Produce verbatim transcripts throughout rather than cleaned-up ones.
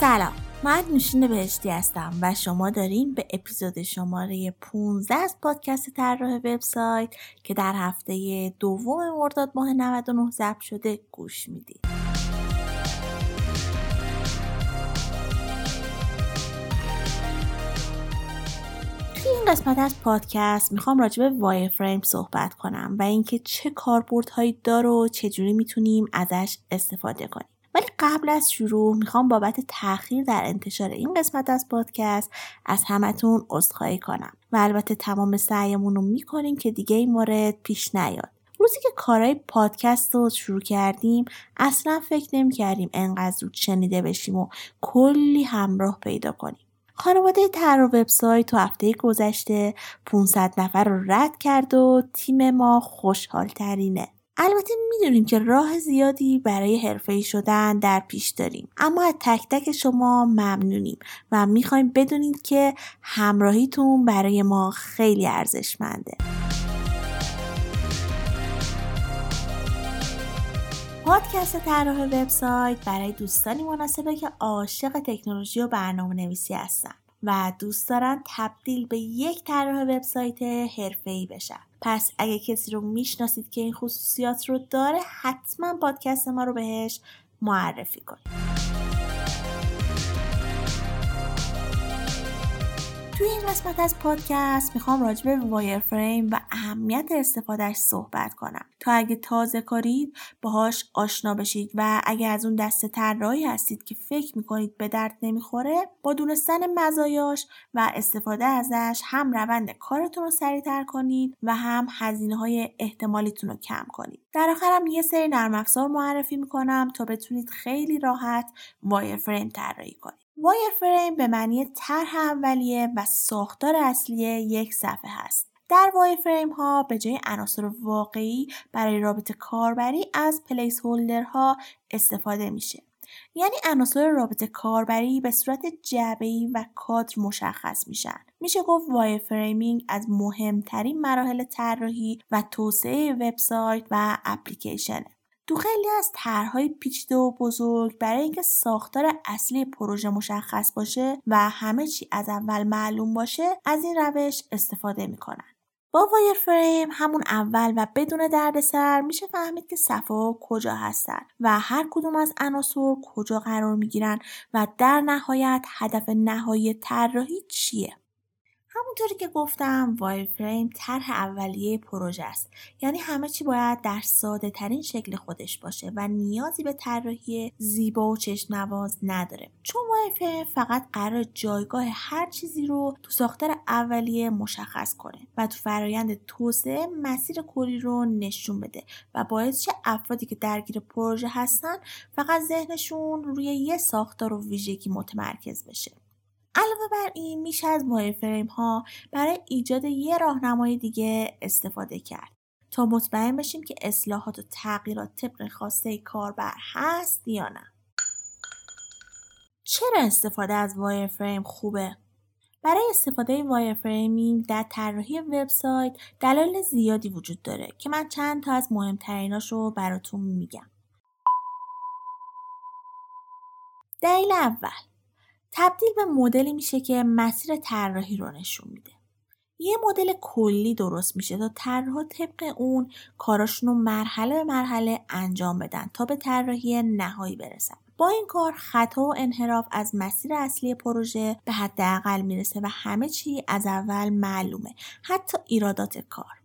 سلام، من نوشین بهشتی هستم و شما دارین به اپیزود شماره پانزده از پادکست طراح وبسایت که در هفته دوم مرداد ماه نود و نه ضبط شده گوش میدید. توی این قسمت از پادکست میخوام راجع به وایرفریم صحبت کنم و اینکه چه کاربردهایی داره و چجوری میتونیم ازش استفاده کنیم. ولی قبل از شروع میخوام بابت تأخیر در انتشار این قسمت از پادکست از همتون عذرخواهی کنم و البته تمام سعیمون رو میکنیم که دیگه این مورد پیش نیاد. روزی که کارهای پادکست رو شروع کردیم اصلا فکر نمی کردیم انقدر زود شنیده بشیم و کلی همراه پیدا کنیم. خانواده طراح وبسایت تو هفته گذشته پانصد نفر رو رد کرد و تیم ما خوشحال ترینه. البته میدونیم که راه زیادی برای حرفه‌ای شدن در پیش داریم، اما از تک تک شما ممنونیم و میخوایم بدونید که همراهیتون برای ما خیلی ارزشمنده. پادکست طراح وبسایت برای دوستانی مناسبه که عاشق تکنولوژی و برنامه‌نویسی هستن و دوست دارن تبدیل به یک طراح وبسایت حرفه‌ای بشن. پس اگه کسی رو میشناسید که این خصوصیات رو داره حتما پادکست ما رو بهش معرفی کنید. توی این قسمت از پادکست میخوام راجع به وایرفریم و اهمیت استفادهش صحبت کنم تا اگه تازه کارید باهاش آشنا بشید و اگه از اون دسته طراحی هستید که فکر میکنید به درد نمیخوره با دونستن مزایاش و استفاده ازش هم روند کارتون رو سریعتر کنید و هم هزینه های احتمالیتون رو کم کنید. در آخرم یه سری نرم افزار معرفی میکنم تا بتونید خیلی راحت وایرفریم طراحی کنید. وایرفریم به معنی طرح اولیه و ساختار اصلی یک صفحه هست. در وایرفریم ها به جای عناصر واقعی برای رابط کاربری از پلیس هولدر ها استفاده میشه. یعنی عناصر رابط کاربری به صورت جعبه‌ای و کادر مشخص میشن. میشه گفت وایرفریمینگ از مهمترین مراحل طراحی و توسعه وبسایت و اپلیکیشنه. تو خیلی از طرح‌های پیچیده و بزرگ برای اینکه ساختار اصلی پروژه مشخص باشه و همه چی از اول معلوم باشه از این روش استفاده میکنن. با وایرفریم همون اول و بدون دردسر میشه فهمید که صفحه‌ها کجا هستن و هر کدوم از عناصر کجا قرار میگیرن و در نهایت هدف نهایی طراحی چیه. همونطوری که گفتم وایرفریم طرح اولیه پروژه است، یعنی همه چی باید در ساده ترین شکل خودش باشه و نیازی به طراحی زیبا و چشم‌نواز نداره، چون وایرفریم فقط قرار جایگاه هر چیزی رو تو ساختار اولیه مشخص کنه و تو فرایند توسعه مسیر کلی رو نشون بده و باعث شه افرادی که درگیر پروژه هستن فقط ذهنشون روی یه ساختار و ویژگی متمرکز بشه. علاوه بر این میشه از وایرفریم ها برای ایجاد یه راهنمای دیگه استفاده کرد تا مطمئن بشیم که اصلاحات و تغییرات طبق خواسته کاربر هست یا نه. چرا استفاده از وایرفریم خوبه؟ برای استفاده وایرفریمینگ در طراحی وبسایت دلایل زیادی وجود داره که من چند تا از مهمتریناشو براتون میگم. دلیل اول، تبدیل به مدلی میشه که مسیر طراحی رو نشون میده. یه مدل کلی درست میشه تا طراحا طبق اون کاراشون رو مرحله به مرحله انجام بدن تا به طراحی نهایی برسن. با این کار خطا و انحراف از مسیر اصلی پروژه به حداقل میرسه و همه چی از اول معلومه، حتی ایرادات کار.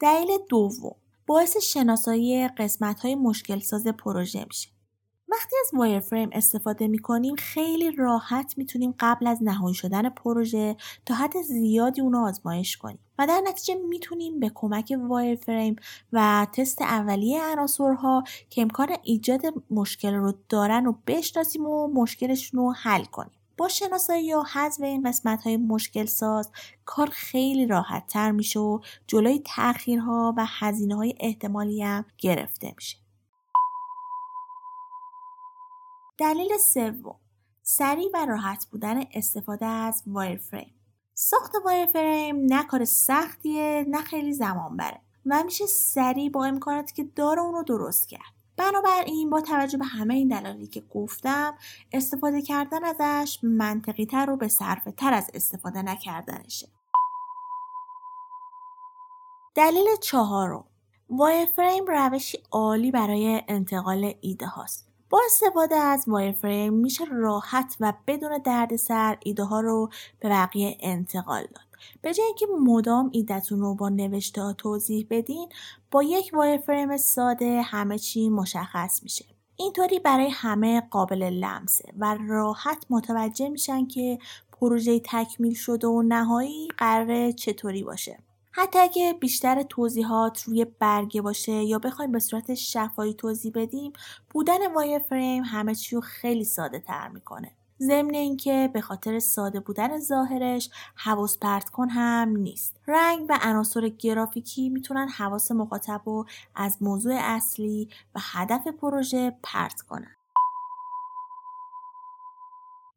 دلیل دوم، باعث شناسایی قسمت‌های مشکل ساز پروژه میشه. وقتی از وایرفریم استفاده می‌کنیم خیلی راحت می‌تونیم قبل از نهایی شدن پروژه تا حد زیادی اون رو آزمایش کنیم و در نتیجه می‌تونیم به کمک وایرفریم و تست اولیه عناصرها که امکان ایجاد مشکل رو دارن رو بشناسیم و مشکلشون رو حل کنیم. با شناسایی یا حذف این قسمت‌های مشکل ساز کار خیلی راحت‌تر میشه و جلوی تأخیرها و هزینه‌های احتمالی هم گرفته میشه. دلیل سوم، سریع و راحت بودن استفاده از وایرفریم. ساخت وایرفریم نه کار سختیه نه خیلی زمان بره و میشه سریع با امکاناتی که داره اون رو درست کرد. بنابراین با توجه به همه این دلایلی که گفتم، استفاده کردن ازش منطقی تر و به صرفه تر از استفاده نکردنشه. دلیل چهارم، وایرفریم روشی عالی برای انتقال ایده هاست. با استفاده از وایرفریم میشه راحت و بدون دردسر ایده ها رو به بقیه انتقال داد. به جای اینکه مدام ایده‌تون رو با نوشته توضیح بدین، با یک وایرفریم ساده همه چی مشخص میشه. اینطوری برای همه قابل لمسه و راحت متوجه میشن که پروژه تکمیل شده و نهایی قراره چطوری باشه. حتی اگه بیشتر توضیحات روی برگه باشه یا بخوایم به صورت شفاهی توضیح بدیم، بودن وایرفریم همه چی رو خیلی ساده تر میکنه. ضمن اینکه به خاطر ساده بودن ظاهرش حواس پرت کن هم نیست. رنگ و عناصر گرافیکی میتونن حواس مخاطب رو از موضوع اصلی و هدف پروژه پرت کنن.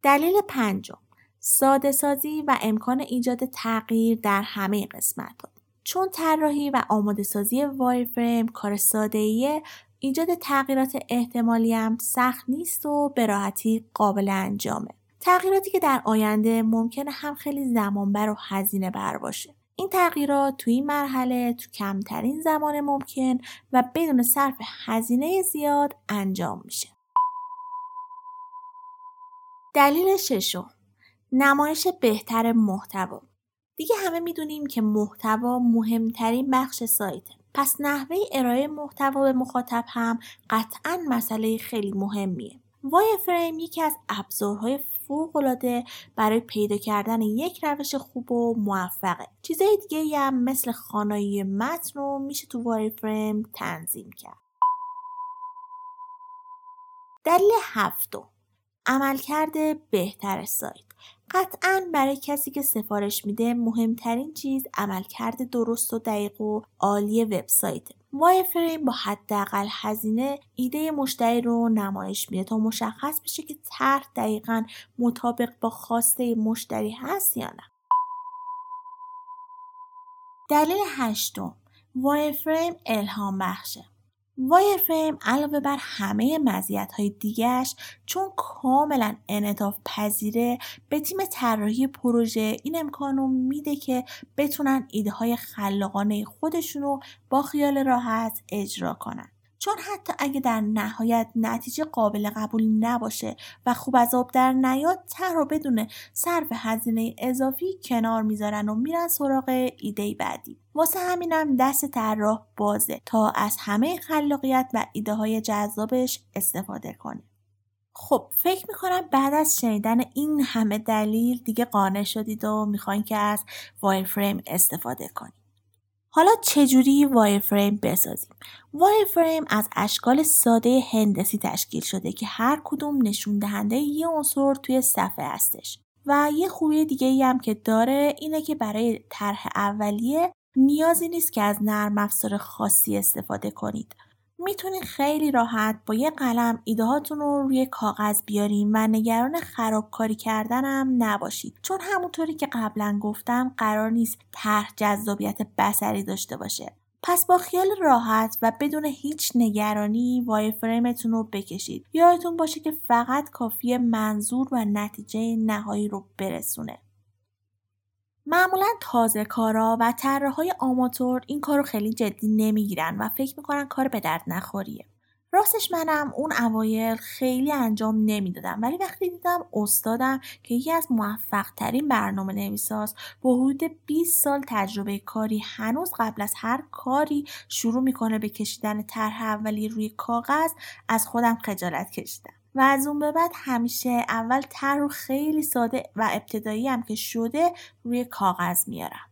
دلیل پنجم، ساده سازی و امکان ایجاد تغییر در همه قسمت‌ها. چون طراحی و آماده سازی وایرفریم کار ساده‌ایه، ایجاد تغییرات احتمالی هم سخت نیست و به راحتی قابل انجامه. تغییراتی که در آینده ممکنه هم خیلی زمانبر و هزینه بر باشه. این تغییرات توی این مرحله تو کمترین زمان ممکن و بدون صرف هزینه زیاد انجام میشه. دلیل ششم، نمایش بهتر محتوا. دیگه همه میدونیم که محتوا مهمترین بخش سایته. پس نحوه ارائه محتوا به مخاطب هم قطعاً مسئله خیلی مهمیه. وایرفریم یکی از ابزارهای فوق‌العاده برای پیدا کردن یک روش خوب و موفقه. چیزهای دیگه هم مثل خوانایی متن رو میشه تو وایرفریم تنظیم کرد. دلیل هفتم، عملکرد بهتر سایت. قطعاً برای کسی که سفارش میده مهمترین چیز عملکرد درست و دقیق و عالی وبسایت. وایرفریم با حداقل هزینه ایده مشتری رو نمایش میده تا مشخص بشه که طرح دقیقاً مطابق با خواسته مشتری هست یا نه. دلیل هشتم، وایرفریم الهام بخشه. وایرفریم علاوه بر همه مزیت‌های دیگه‌اش، چون کاملاً انعطاف پذیره، به تیم طراحی پروژه این امکان رو میده که بتونن ایده‌های خلاقانه خودشون رو با خیال راحت اجرا کنن. چون حتی اگه در نهایت نتیجه قابل قبول نباشه و خوب از آب در نیاد، طرح رو بدون صرف هزینه اضافی کنار میذارن و میرن سراغ ایده بعدی. واسه همینم دست طراح بازه تا از همه خلاقیت و ایده های جذابش استفاده کنه. خب فکر میکنم بعد از شنیدن این همه دلیل دیگه قانع شدید و میخواین که از وایرفریم استفاده کنید. حالا چجوری وایرفریم بسازیم؟ وایرفریم از اشکال ساده هندسی تشکیل شده که هر کدوم نشون دهنده یه عنصر توی صفحه هستش. و یه خوبی دیگه‌ای هم که داره اینه که برای طرح اولیه نیازی نیست که از نرم افزار خاصی استفاده کنید. میتونید خیلی راحت با یه قلم ایدهاتون رو روی کاغذ بیارین و نگران خرابکاری کردن هم نباشید، چون همونطوری که قبلا گفتم قرار نیست طرح جذابیت بصری داشته باشه. پس با خیال راحت و بدون هیچ نگرانی وایرفریمتون رو بکشید. یادتون باشه که فقط کافیه منظور و نتیجه نهایی رو برسونه. معمولا تازه کارا و طراحای آماتور این کارو خیلی جدی نمیگیرن و فکر میکنن کار به درد نخوریه. راستش منم اون اوایل خیلی انجام نمیدادم، ولی وقتی دیدم استادم که یکی از موفق ترین برنامه نویساست با حدود بیست سال تجربه کاری هنوز قبل از هر کاری شروع میکنه به کشیدن طرح اولیه روی کاغذ، از خودم خجالت کشیدم. و از اون به بعد همیشه اول طرح رو خیلی ساده و ابتدایی هم که شده روی کاغذ میارم.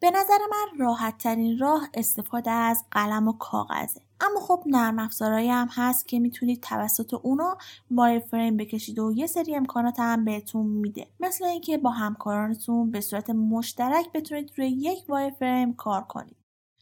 به نظر من راحت ترین راه استفاده از قلم و کاغذه. اما خب نرم افزارایی هم هست که میتونید توسط اونا وایرفریم بکشید و یه سری امکانات هم بهتون میده. مثل اینکه با همکارانتون به صورت مشترک بتونید روی یک وایرفریم کار کنید.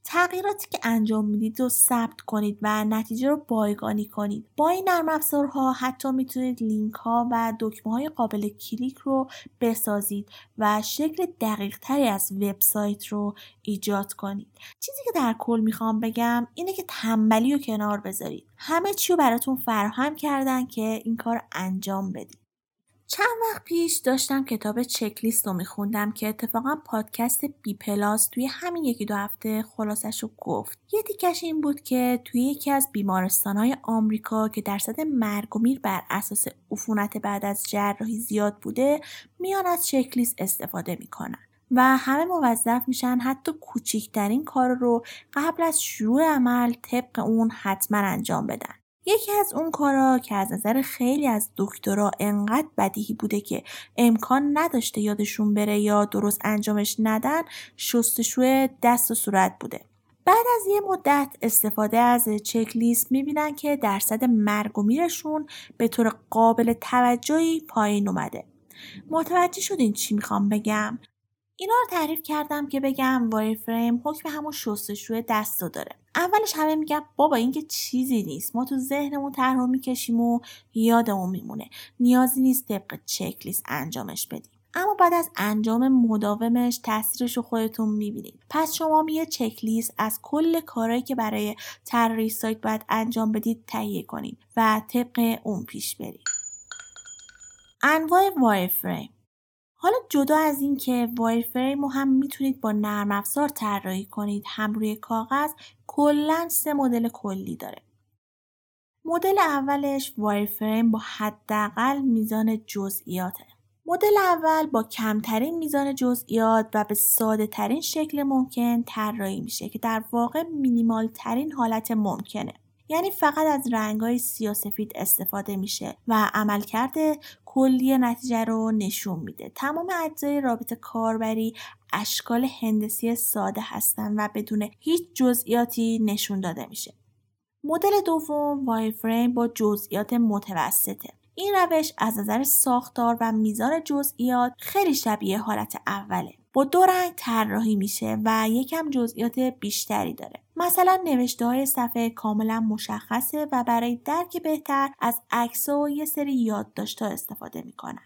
تغییراتی که انجام میدید رو ثبت کنید و نتیجه رو بایگانی کنید. با این نرم افزارها حتی میتونید لینک ها و دکمه های قابل کلیک رو بسازید و شکل دقیق تری از وبسایت رو ایجاد کنید. چیزی که در کل میخوام بگم اینه که تنبلی رو کنار بذارید. همه چی رو براتون فراهم کردن که این کار انجام بدید. چند وقت پیش داشتم کتاب چکلیست رو میخوندم که اتفاقا پادکست بی پلاس توی همین یکی دو هفته خلاصش رو گفت. یه تیکش این بود که توی یکی از بیمارستانهای آمریکا که درصد مرگ و میر بر اساس عفونت بعد از جراحی زیاد بوده، میان از چکلیست استفاده میکنن و همه موظف میشن حتی کوچیکترین کار رو قبل از شروع عمل طبق اون حتما انجام بدن. یکی از اون کارا که از نظر خیلی از دکترا انقدر بدیهی بوده که امکان نداشته یادشون بره یا درست انجامش ندن، شستشوی دست و صورت بوده. بعد از یه مدت استفاده از چکلیست میبینن که درصد مرگ و میرشون به طور قابل توجهی پایین اومده. متوجه شدین چی میخوام بگم؟ اینا رو تعریف کردم که بگم وایرفریم حکم همون شستشوی دست رو داره. اولش همه میگن بابا این که چیزی نیست، ما تو ذهنمون طرح رو میکشیم و یادمون میمونه، نیازی نیست طبق چک لیست انجامش بدیم. اما بعد از انجام مداومش تاثیرش رو خودتون میبینید. پس شما یه چک لیست از کل کارهایی که برای طراحی سایت باید انجام بدید تهیه کنید و طبق اون پیش برید. انواع وایرفریم. حالا جدا از این که وایرفریم رو هم میتونید با نرم افزار طراحی کنید، هم روی کاغذ، کلاً سه مدل کلی داره. مدل اولش وایرفریم با حداقل میزان جزئیاته. مدل اول با کمترین میزان جزئیات و به ساده ترین شکل ممکن طراحی میشه که در واقع مینیمال ترین حالت ممکنه. یعنی فقط از رنگ‌های سیاه‌سفید استفاده میشه و عملکرد کلی نتیجه رو نشون میده. تمام اجزای رابط کاربری اشکال هندسی ساده هستن و بدون هیچ جزئیاتی نشون داده میشه. مدل دوم وایرفریم با جزئیات متوسطه. این روش از نظر ساختار و میزان جزئیات خیلی شبیه حالت اوله. با دو رنگ طراحی میشه و یکم جزئیات بیشتری داره. مثلا نوشته‌های صفحه کاملا مشخصه و برای درک بهتر از عکس‌ها و یه سری یادداشت‌ها استفاده میکنن.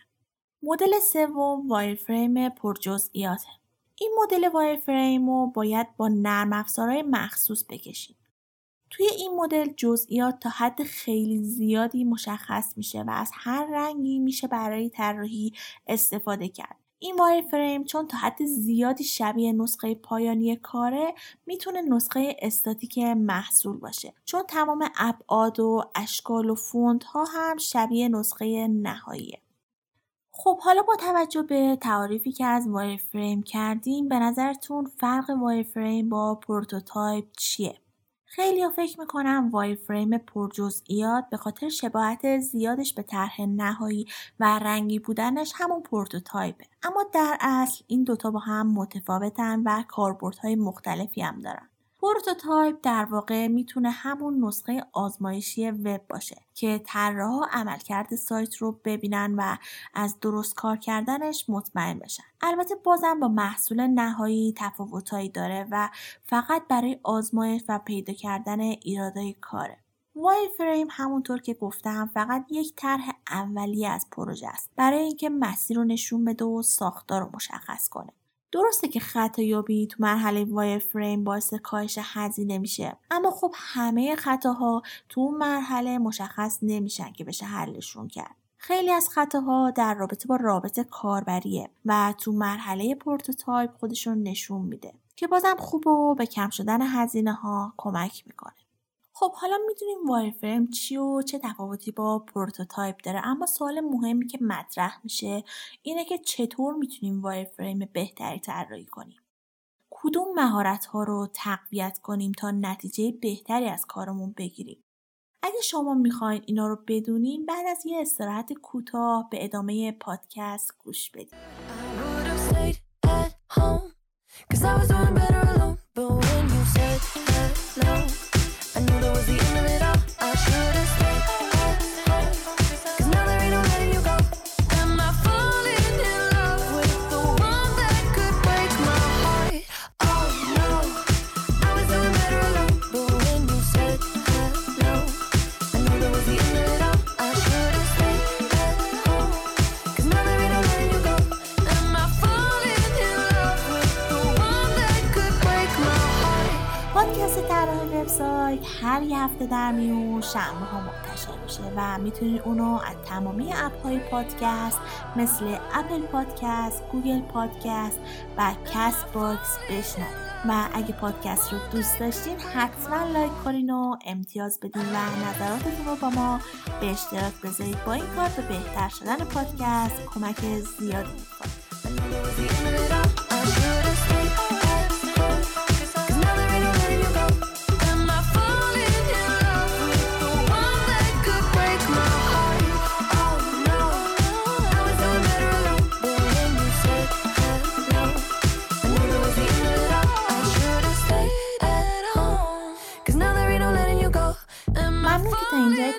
مدل سوم وایرفریم پرجزئیاته. این مدل وایرفریم رو باید با نرم افزارهای مخصوص بکشید. توی این مدل جزئیات تا حد خیلی زیادی مشخص میشه و از هر رنگی میشه برای طراحی استفاده کرد. این وایرفریم چون تا حد زیادی شبیه نسخه پایانی کاره، میتونه نسخه استاتیک محصول باشه، چون تمام ابعاد و اشکال و فونت ها هم شبیه نسخه نهاییه. خب حالا با توجه به تعریفی که از وایرفریم کردیم، به نظرتون فرق وایرفریم با پروتوتایپ چیه؟ خیلی‌ها فکر می‌کنم وایرفریم پرجزئیات به خاطر شباهت زیادش به طرح نهایی و رنگی بودنش همون پروتوتایپه. اما در اصل این دوتا با هم متفاوتن و کاربردهای مختلفی هم دارن. پروتوتایپ در واقع میتونه همون نسخه آزمایشی وب باشه که طراحا عملکرد سایت رو ببینن و از درست کار کردنش مطمئن بشن. البته بازم با محصول نهایی تفاوتایی داره و فقط برای آزمایش و پیدا کردن ایرادای کاره. وایرفریم همونطور که گفتم فقط یک طرح اولیه از پروژه است، برای اینکه مسیر رو نشون بده و ساختار رو مشخص کنه. درسته که خطایابی تو مرحله وایرفریم باعث کاهش هزینه میشه، اما خب همه خطاها تو اون مرحله مشخص نمیشن که بشه حلشون کرد. خیلی از خطاها در رابطه با رابط کاربریه و تو مرحله پروتوتایپ خودشون نشون میده که بازم خوبه و به کم شدن هزینه ها کمک میکنه. خب حالا میدونیم وایرفریم چی و چه تفاوتی با پروتوتایپ داره، اما سوال مهمی که مطرح میشه اینه که چطور میتونیم وایرفریم بهتری طراحی کنیم؟ کدوم مهارت‌ها رو تقویت کنیم تا نتیجه بهتری از کارمون بگیریم؟ اگه شما میخواین اینا رو بدونین، بعد از یه استراحت کوتاه به ادامه پادکست گوش بدید. I was وبسایت هر یه هفته در میون شنبه ها منتشر میشه و میتونید اونو از تمامی اپ های پادکست مثل اپل پادکست، گوگل پادکست و کست باکس بشنوید. و اگه پادکست رو دوست داشتین حتما لایک کنین و امتیاز بدین و نظراتتون رو با ما به اشتراک بذارید. با این کار به بهتر شدن پادکست کمک زیادی می‌کنه.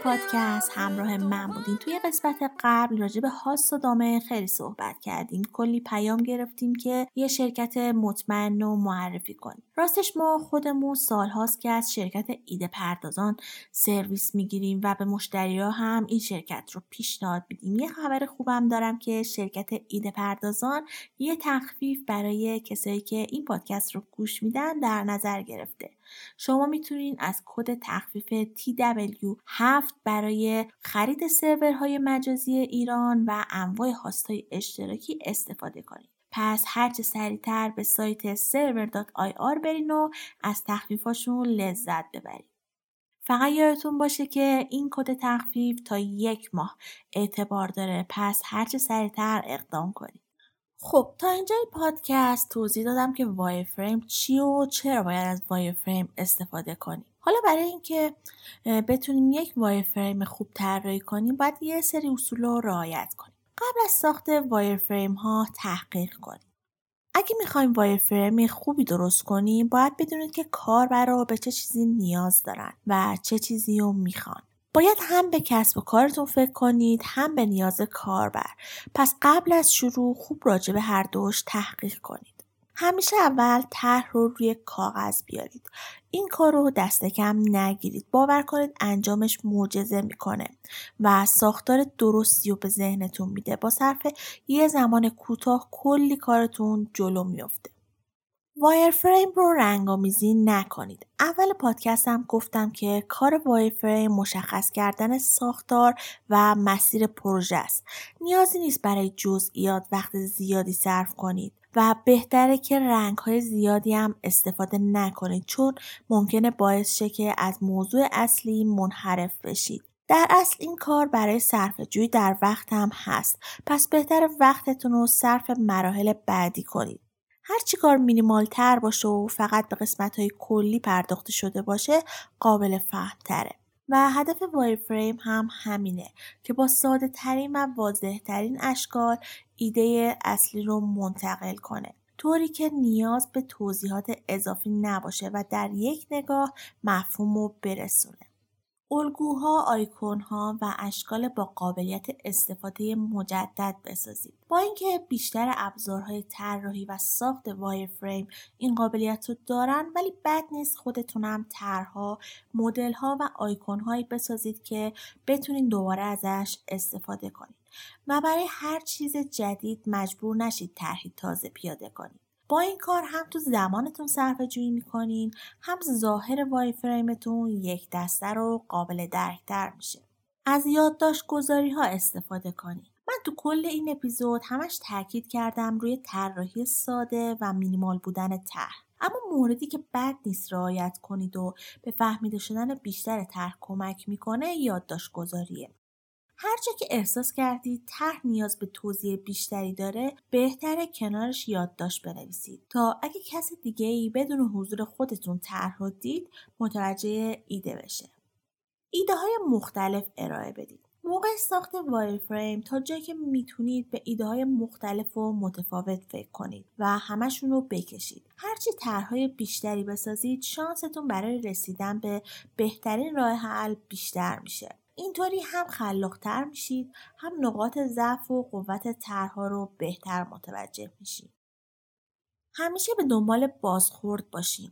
پادکست همراه من بودین. توی قسمت قبل راجع به هاست و دامین خیلی صحبت کردیم، کلی پیام گرفتیم که یه شرکت مطمئن رو معرفی کنیم. راستش ما خودمون سال هاست که از شرکت ایده پردازان سرویس میگیریم و به مشتری ها هم این شرکت رو پیشنهاد میدیم. یه خبر خوبم دارم که شرکت ایده پردازان یه تخفیف برای کسایی که این پادکست رو گوش میدن در نظر گرفته. شما میتونین از کد تخفیف تی دبلیو هفت برای خرید سرورهای مجازی ایران و انواع هاست‌های اشتراکی استفاده کنید. پس هرچه سریع‌تر به سایت server.ir برین و از تخفیفاشون لذت ببرید. فقط یادتون باشه که این کد تخفیف تا یک ماه اعتبار داره، پس هرچه سریع‌تر اقدام کنید. خب تا اینجای پادکست توضیح دادم که وایرفریم چی و چرا باید از وایرفریم استفاده کنیم. حالا برای اینکه بتونیم یک وایرفریم خوب طراحی کنیم باید یه سری اصول رو رعایت کنیم. قبل از ساخت وایرفریم ها تحقیق کنیم. اگه میخوایم وایرفریم خوبی درست کنیم باید بدونید که کاربرا به چه چیزی نیاز دارن و چه چیزی رو میخوان. باید هم به کسب و کارتون فکر کنید هم به نیاز کاربر. پس قبل از شروع خوب راجع به هر دوش تحقیق کنید. همیشه اول طرح رو روی کاغذ بیارید. این کار رو دست کم نگیرید. باور کنید انجامش معجزه میکنه و ساختار درستی رو به ذهنتون میده. با صرف یه زمان کوتاه کلی کارتون جلو میفته. وایرفریم رو رنگ‌آمیزی نکنید. اول پادکستم گفتم که کار وایرفریم مشخص کردن ساختار و مسیر پروژه است. نیازی نیست برای جزئیات وقت زیادی صرف کنید و بهتره که رنگ‌های زیادی هم استفاده نکنید چون ممکنه باعث شه که از موضوع اصلی منحرف بشید. در اصل این کار برای صرفه‌جویی در وقت هم هست. پس بهتره وقتتون رو صرف مراحل بعدی کنید. هر چی کار مینیمال تر باشه و فقط به قسمت های کلی پرداخته شده باشه قابل فهم تره. و هدف وایرفریم هم همینه که با ساده ترین و واضح ترین اشکال ایده اصلی رو منتقل کنه. طوری که نیاز به توضیحات اضافی نباشه و در یک نگاه مفهوم رو برسونه. الگوها، آیکونها و اشکال با قابلیت استفاده مجدد بسازید. با اینکه بیشتر ابزارهای طراحی و ساخت وایرفریم این قابلیت رو دارن ولی بد نیست خودتون هم طرح‌ها، مدل‌ها و آیکون‌هایی بسازید که بتونین دوباره ازش استفاده کنید و برای هر چیز جدید مجبور نشید طرحی تازه پیاده کنید. با این کار هم تو زمانتون صرفه جویی میکنین هم ظاهر وایرفریمتون یک دسته رو قابل درکتر میشه. از یادداشت گذاری ها استفاده کنین. من تو کل این اپیزود همش تاکید کردم روی طراحی ساده و مینیمال بودن طرح. اما موردی که بد نیست رعایت کنید و به فهمیده شدن بیشتر طرح کمک میکنه یادداشت گذاریه. هرچه که احساس کردید طرح نیاز به توضیح بیشتری داره بهتره کنارش یادداشت بنویسید تا اگه کس دیگه‌ای بدون حضور خودتون طرح رو دید متوجه ایده بشه. ایده های مختلف ارائه بدید. موقع ساخت وایرفریم تا جایی که میتونید به ایده های مختلف و متفاوت فکر کنید و همشون رو بکشید. هرچی طرح‌های بیشتری بسازید شانستون برای رسیدن به بهترین راه حل بیشتر میشه. اینطوری هم خلاق‌تر میشید، هم نقاط ضعف و قوت طرح‌ها رو بهتر متوجه میشید. همیشه به دنبال بازخورد باشید.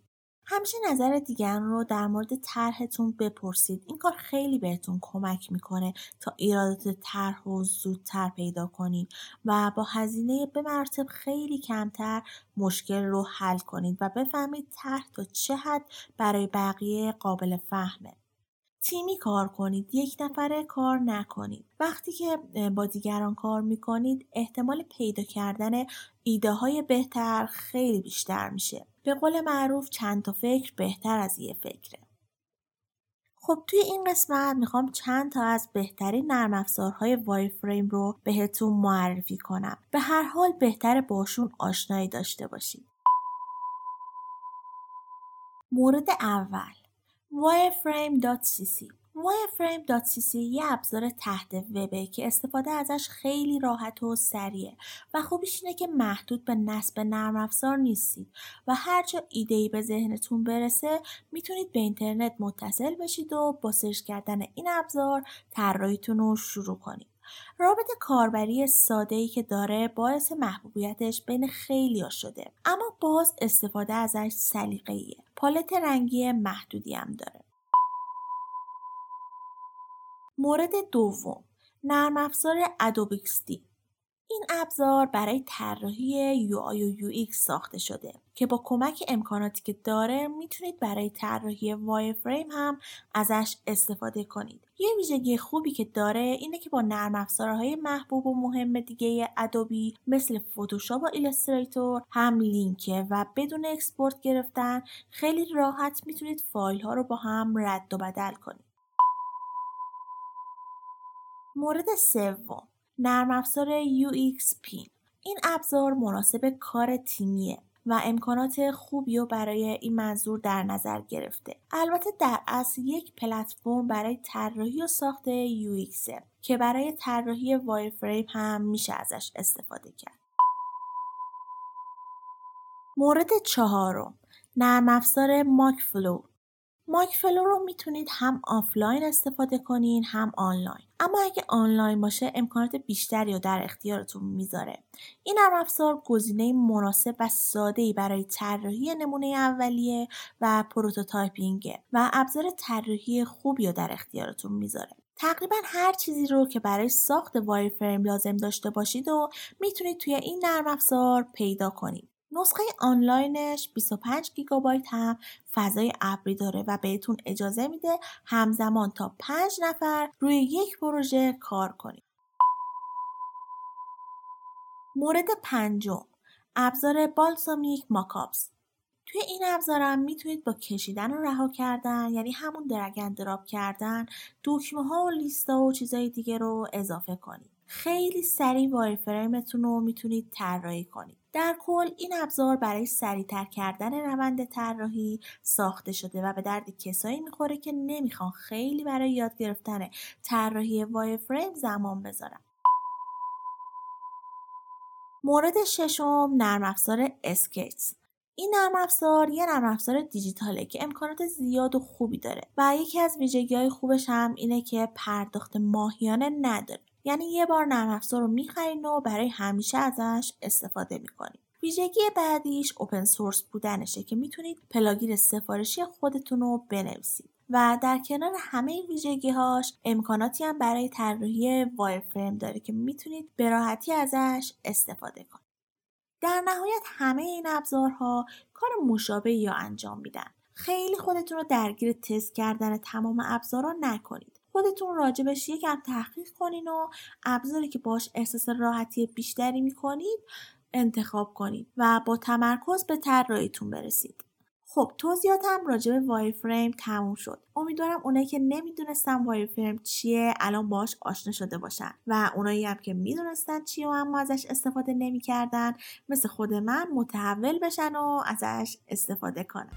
همیشه نظر دیگران رو در مورد طرحتون بپرسید. این کار خیلی بهتون کمک میکنه تا ایرادات طرح رو زودتر پیدا کنید و با هزینه به مراتب خیلی کمتر مشکل رو حل کنید و بفهمید طرح تا چه حد برای بقیه قابل فهمه. تیمی کار کنید، یک نفره کار نکنید. وقتی که با دیگران کار میکنید احتمال پیدا کردن ایده های بهتر خیلی بیشتر میشه. به قول معروف چند تا فکر بهتر از یه فکره. خب توی این قسمت میخوام چند تا از بهترین نرم افزارهای وایرفریم رو بهتون معرفی کنم. به هر حال بهتره باشون آشنایی داشته باشید. مورد اول wireframe.cc wireframe.cc یه ابزار تحت وبه که استفاده ازش خیلی راحت و سریعه و خوبیش اینه که محدود به نصب نرم افزار نیستید و هر جا ایده‌ای به ذهنتون برسه میتونید به اینترنت متصل بشید و با سرچ کردن این ابزار طراحیتون رو شروع کنید. رابط کاربری ساده‌ای که داره باعث محبوبیتش بین خیلی‌ها شده، اما باز استفاده ازش سلیقه‌ایه. پالت رنگی محدودی هم داره. مورد دوم، نرم افزار ادوبی ایکس دی. این ابزار برای طراحی یو آی و یو ایکس ساخته شده که با کمک امکاناتی که داره میتونید برای طراحی وایرفریم هم ازش استفاده کنید. یه ویژگی خوبی که داره اینه که با نرم افزارهای محبوب و مهم دیگه ادوبی مثل فتوشاپ و ایلاستریتور هم لینکه و بدون اکسپورت گرفتن خیلی راحت میتونید فایل ها رو با هم رد و بدل کنید. مورد سوم، نرم افزار یو ایکس Pin. این ابزار مناسب کار تیمیه و امکانات خوبی رو برای این منظور در نظر گرفته. البته در اصل یک پلتفرم برای طراحی و ساخت یو ایکس که برای طراحی وایرفریم هم میشه ازش استفاده کرد. مورد چهارم، نرم افزار ماکفلو. ماکفلو رو میتونید هم آفلاین استفاده کنین هم آنلاین، اما اگه آنلاین باشه امکانات بیشتری رو در اختیارتون میذاره. این نرم افزار گزینه مناسب و ساده‌ای برای طراحی نمونه اولیه و پروتوتایپینگه و ابزار طراحی خوبی رو در اختیارتون میذاره. تقریبا هر چیزی رو که برای ساخت وایرفریم لازم داشته باشید و میتونید توی این نرم افزار پیدا کنید. نسخه آنلاینش بیست و پنج گیگابایت هم فضای ابری داره و بهتون اجازه میده همزمان تا پنج نفر روی یک پروژه کار کنید. مورد پنجم، ابزار بالسامیک ماکاپس. توی این ابزارم میتونید با کشیدن و رها کردن، یعنی همون درگ اند دراپ کردن، دکمه ها و لیست ها و چیزای دیگه رو اضافه کنید. خیلی سریع وایرفریمتون رو میتونید طراحی کنید. در کل این ابزار برای سریعتر کردن روند طراحی ساخته شده و به درد کسایی میخوره که نمیخوان خیلی برای یاد گرفتن طراحی وایرفریم زمان بذارن. مورد ششم، نرم افزار اسکیتس. این نرم افزار یه نرم افزار دیجیتاله که امکانات زیاد و خوبی داره و یکی از ویژگی‌های خوبش هم اینه که پرداخت ماهیانه نداره. یعنی یه بار نرم افزار رو می‌خرید و برای همیشه ازش استفاده می‌کنید. ویژگی بعدیش اوپن سورس بودنشه که میتونید پلاگین سفارشی خودتون رو بنویسید و در کنار همه ویژگی‌هاش امکاناتی هم برای طراحی وایرفریم داره که میتونید به راحتی ازش استفاده کنید. در نهایت همه این ابزارها کار مشابهی رو انجام میدن. خیلی خودتون رو درگیر تست کردن تمام ابزارا نکنید. خودتون راجبش یکم تحقیق کنین و ابزاری که باش احساس راحتی بیشتری میکنید انتخاب کنید و با تمرکز به طراحیتون برسید. خب توضیحاتم راجب وایرفریم تموم شد. امیدوارم اونایی که نمیدونستن وایرفریم چیه الان باش آشنا شده باشن و اونایی هم که میدونستن چیه و اما ازش استفاده نمیکردن مثل خود من متحول بشن و ازش استفاده کنن.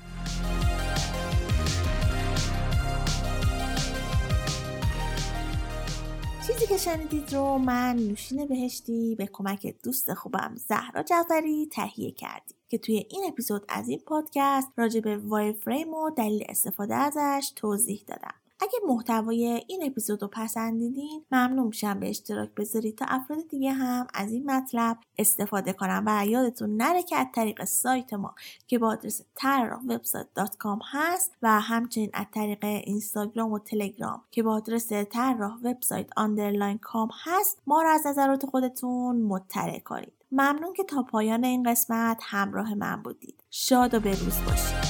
چیزی که شنیدید رو من نوشین بهشتی به کمک دوست خوبم زهرا جعفری تهیه کردیم که توی این اپیزود از این پادکست راجع به وایرفریم و دلیل استفاده ازش توضیح دادم. اگه محتوای این اپیزود رو پسندیدین ممنون میشم به اشتراک بذارید تا افراد دیگه هم از این مطلب استفاده کنن و یادتون نره که از طریق سایت ما که با آدرس tarah website dot com هست و همچنین از طریق اینستاگرام و تلگرام که با آدرس tarah website underline com هست ما رو از نظرات خودتون مطلع کنید. ممنون که تا پایان این قسمت همراه من بودید. شاد و بهروز باشید.